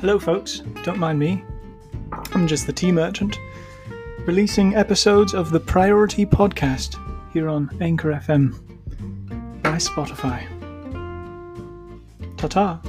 Hello folks, don't mind me. I'm just the tea merchant, releasing episodes of the Priority Podcast here on Anchor FM by Spotify. Ta-ta!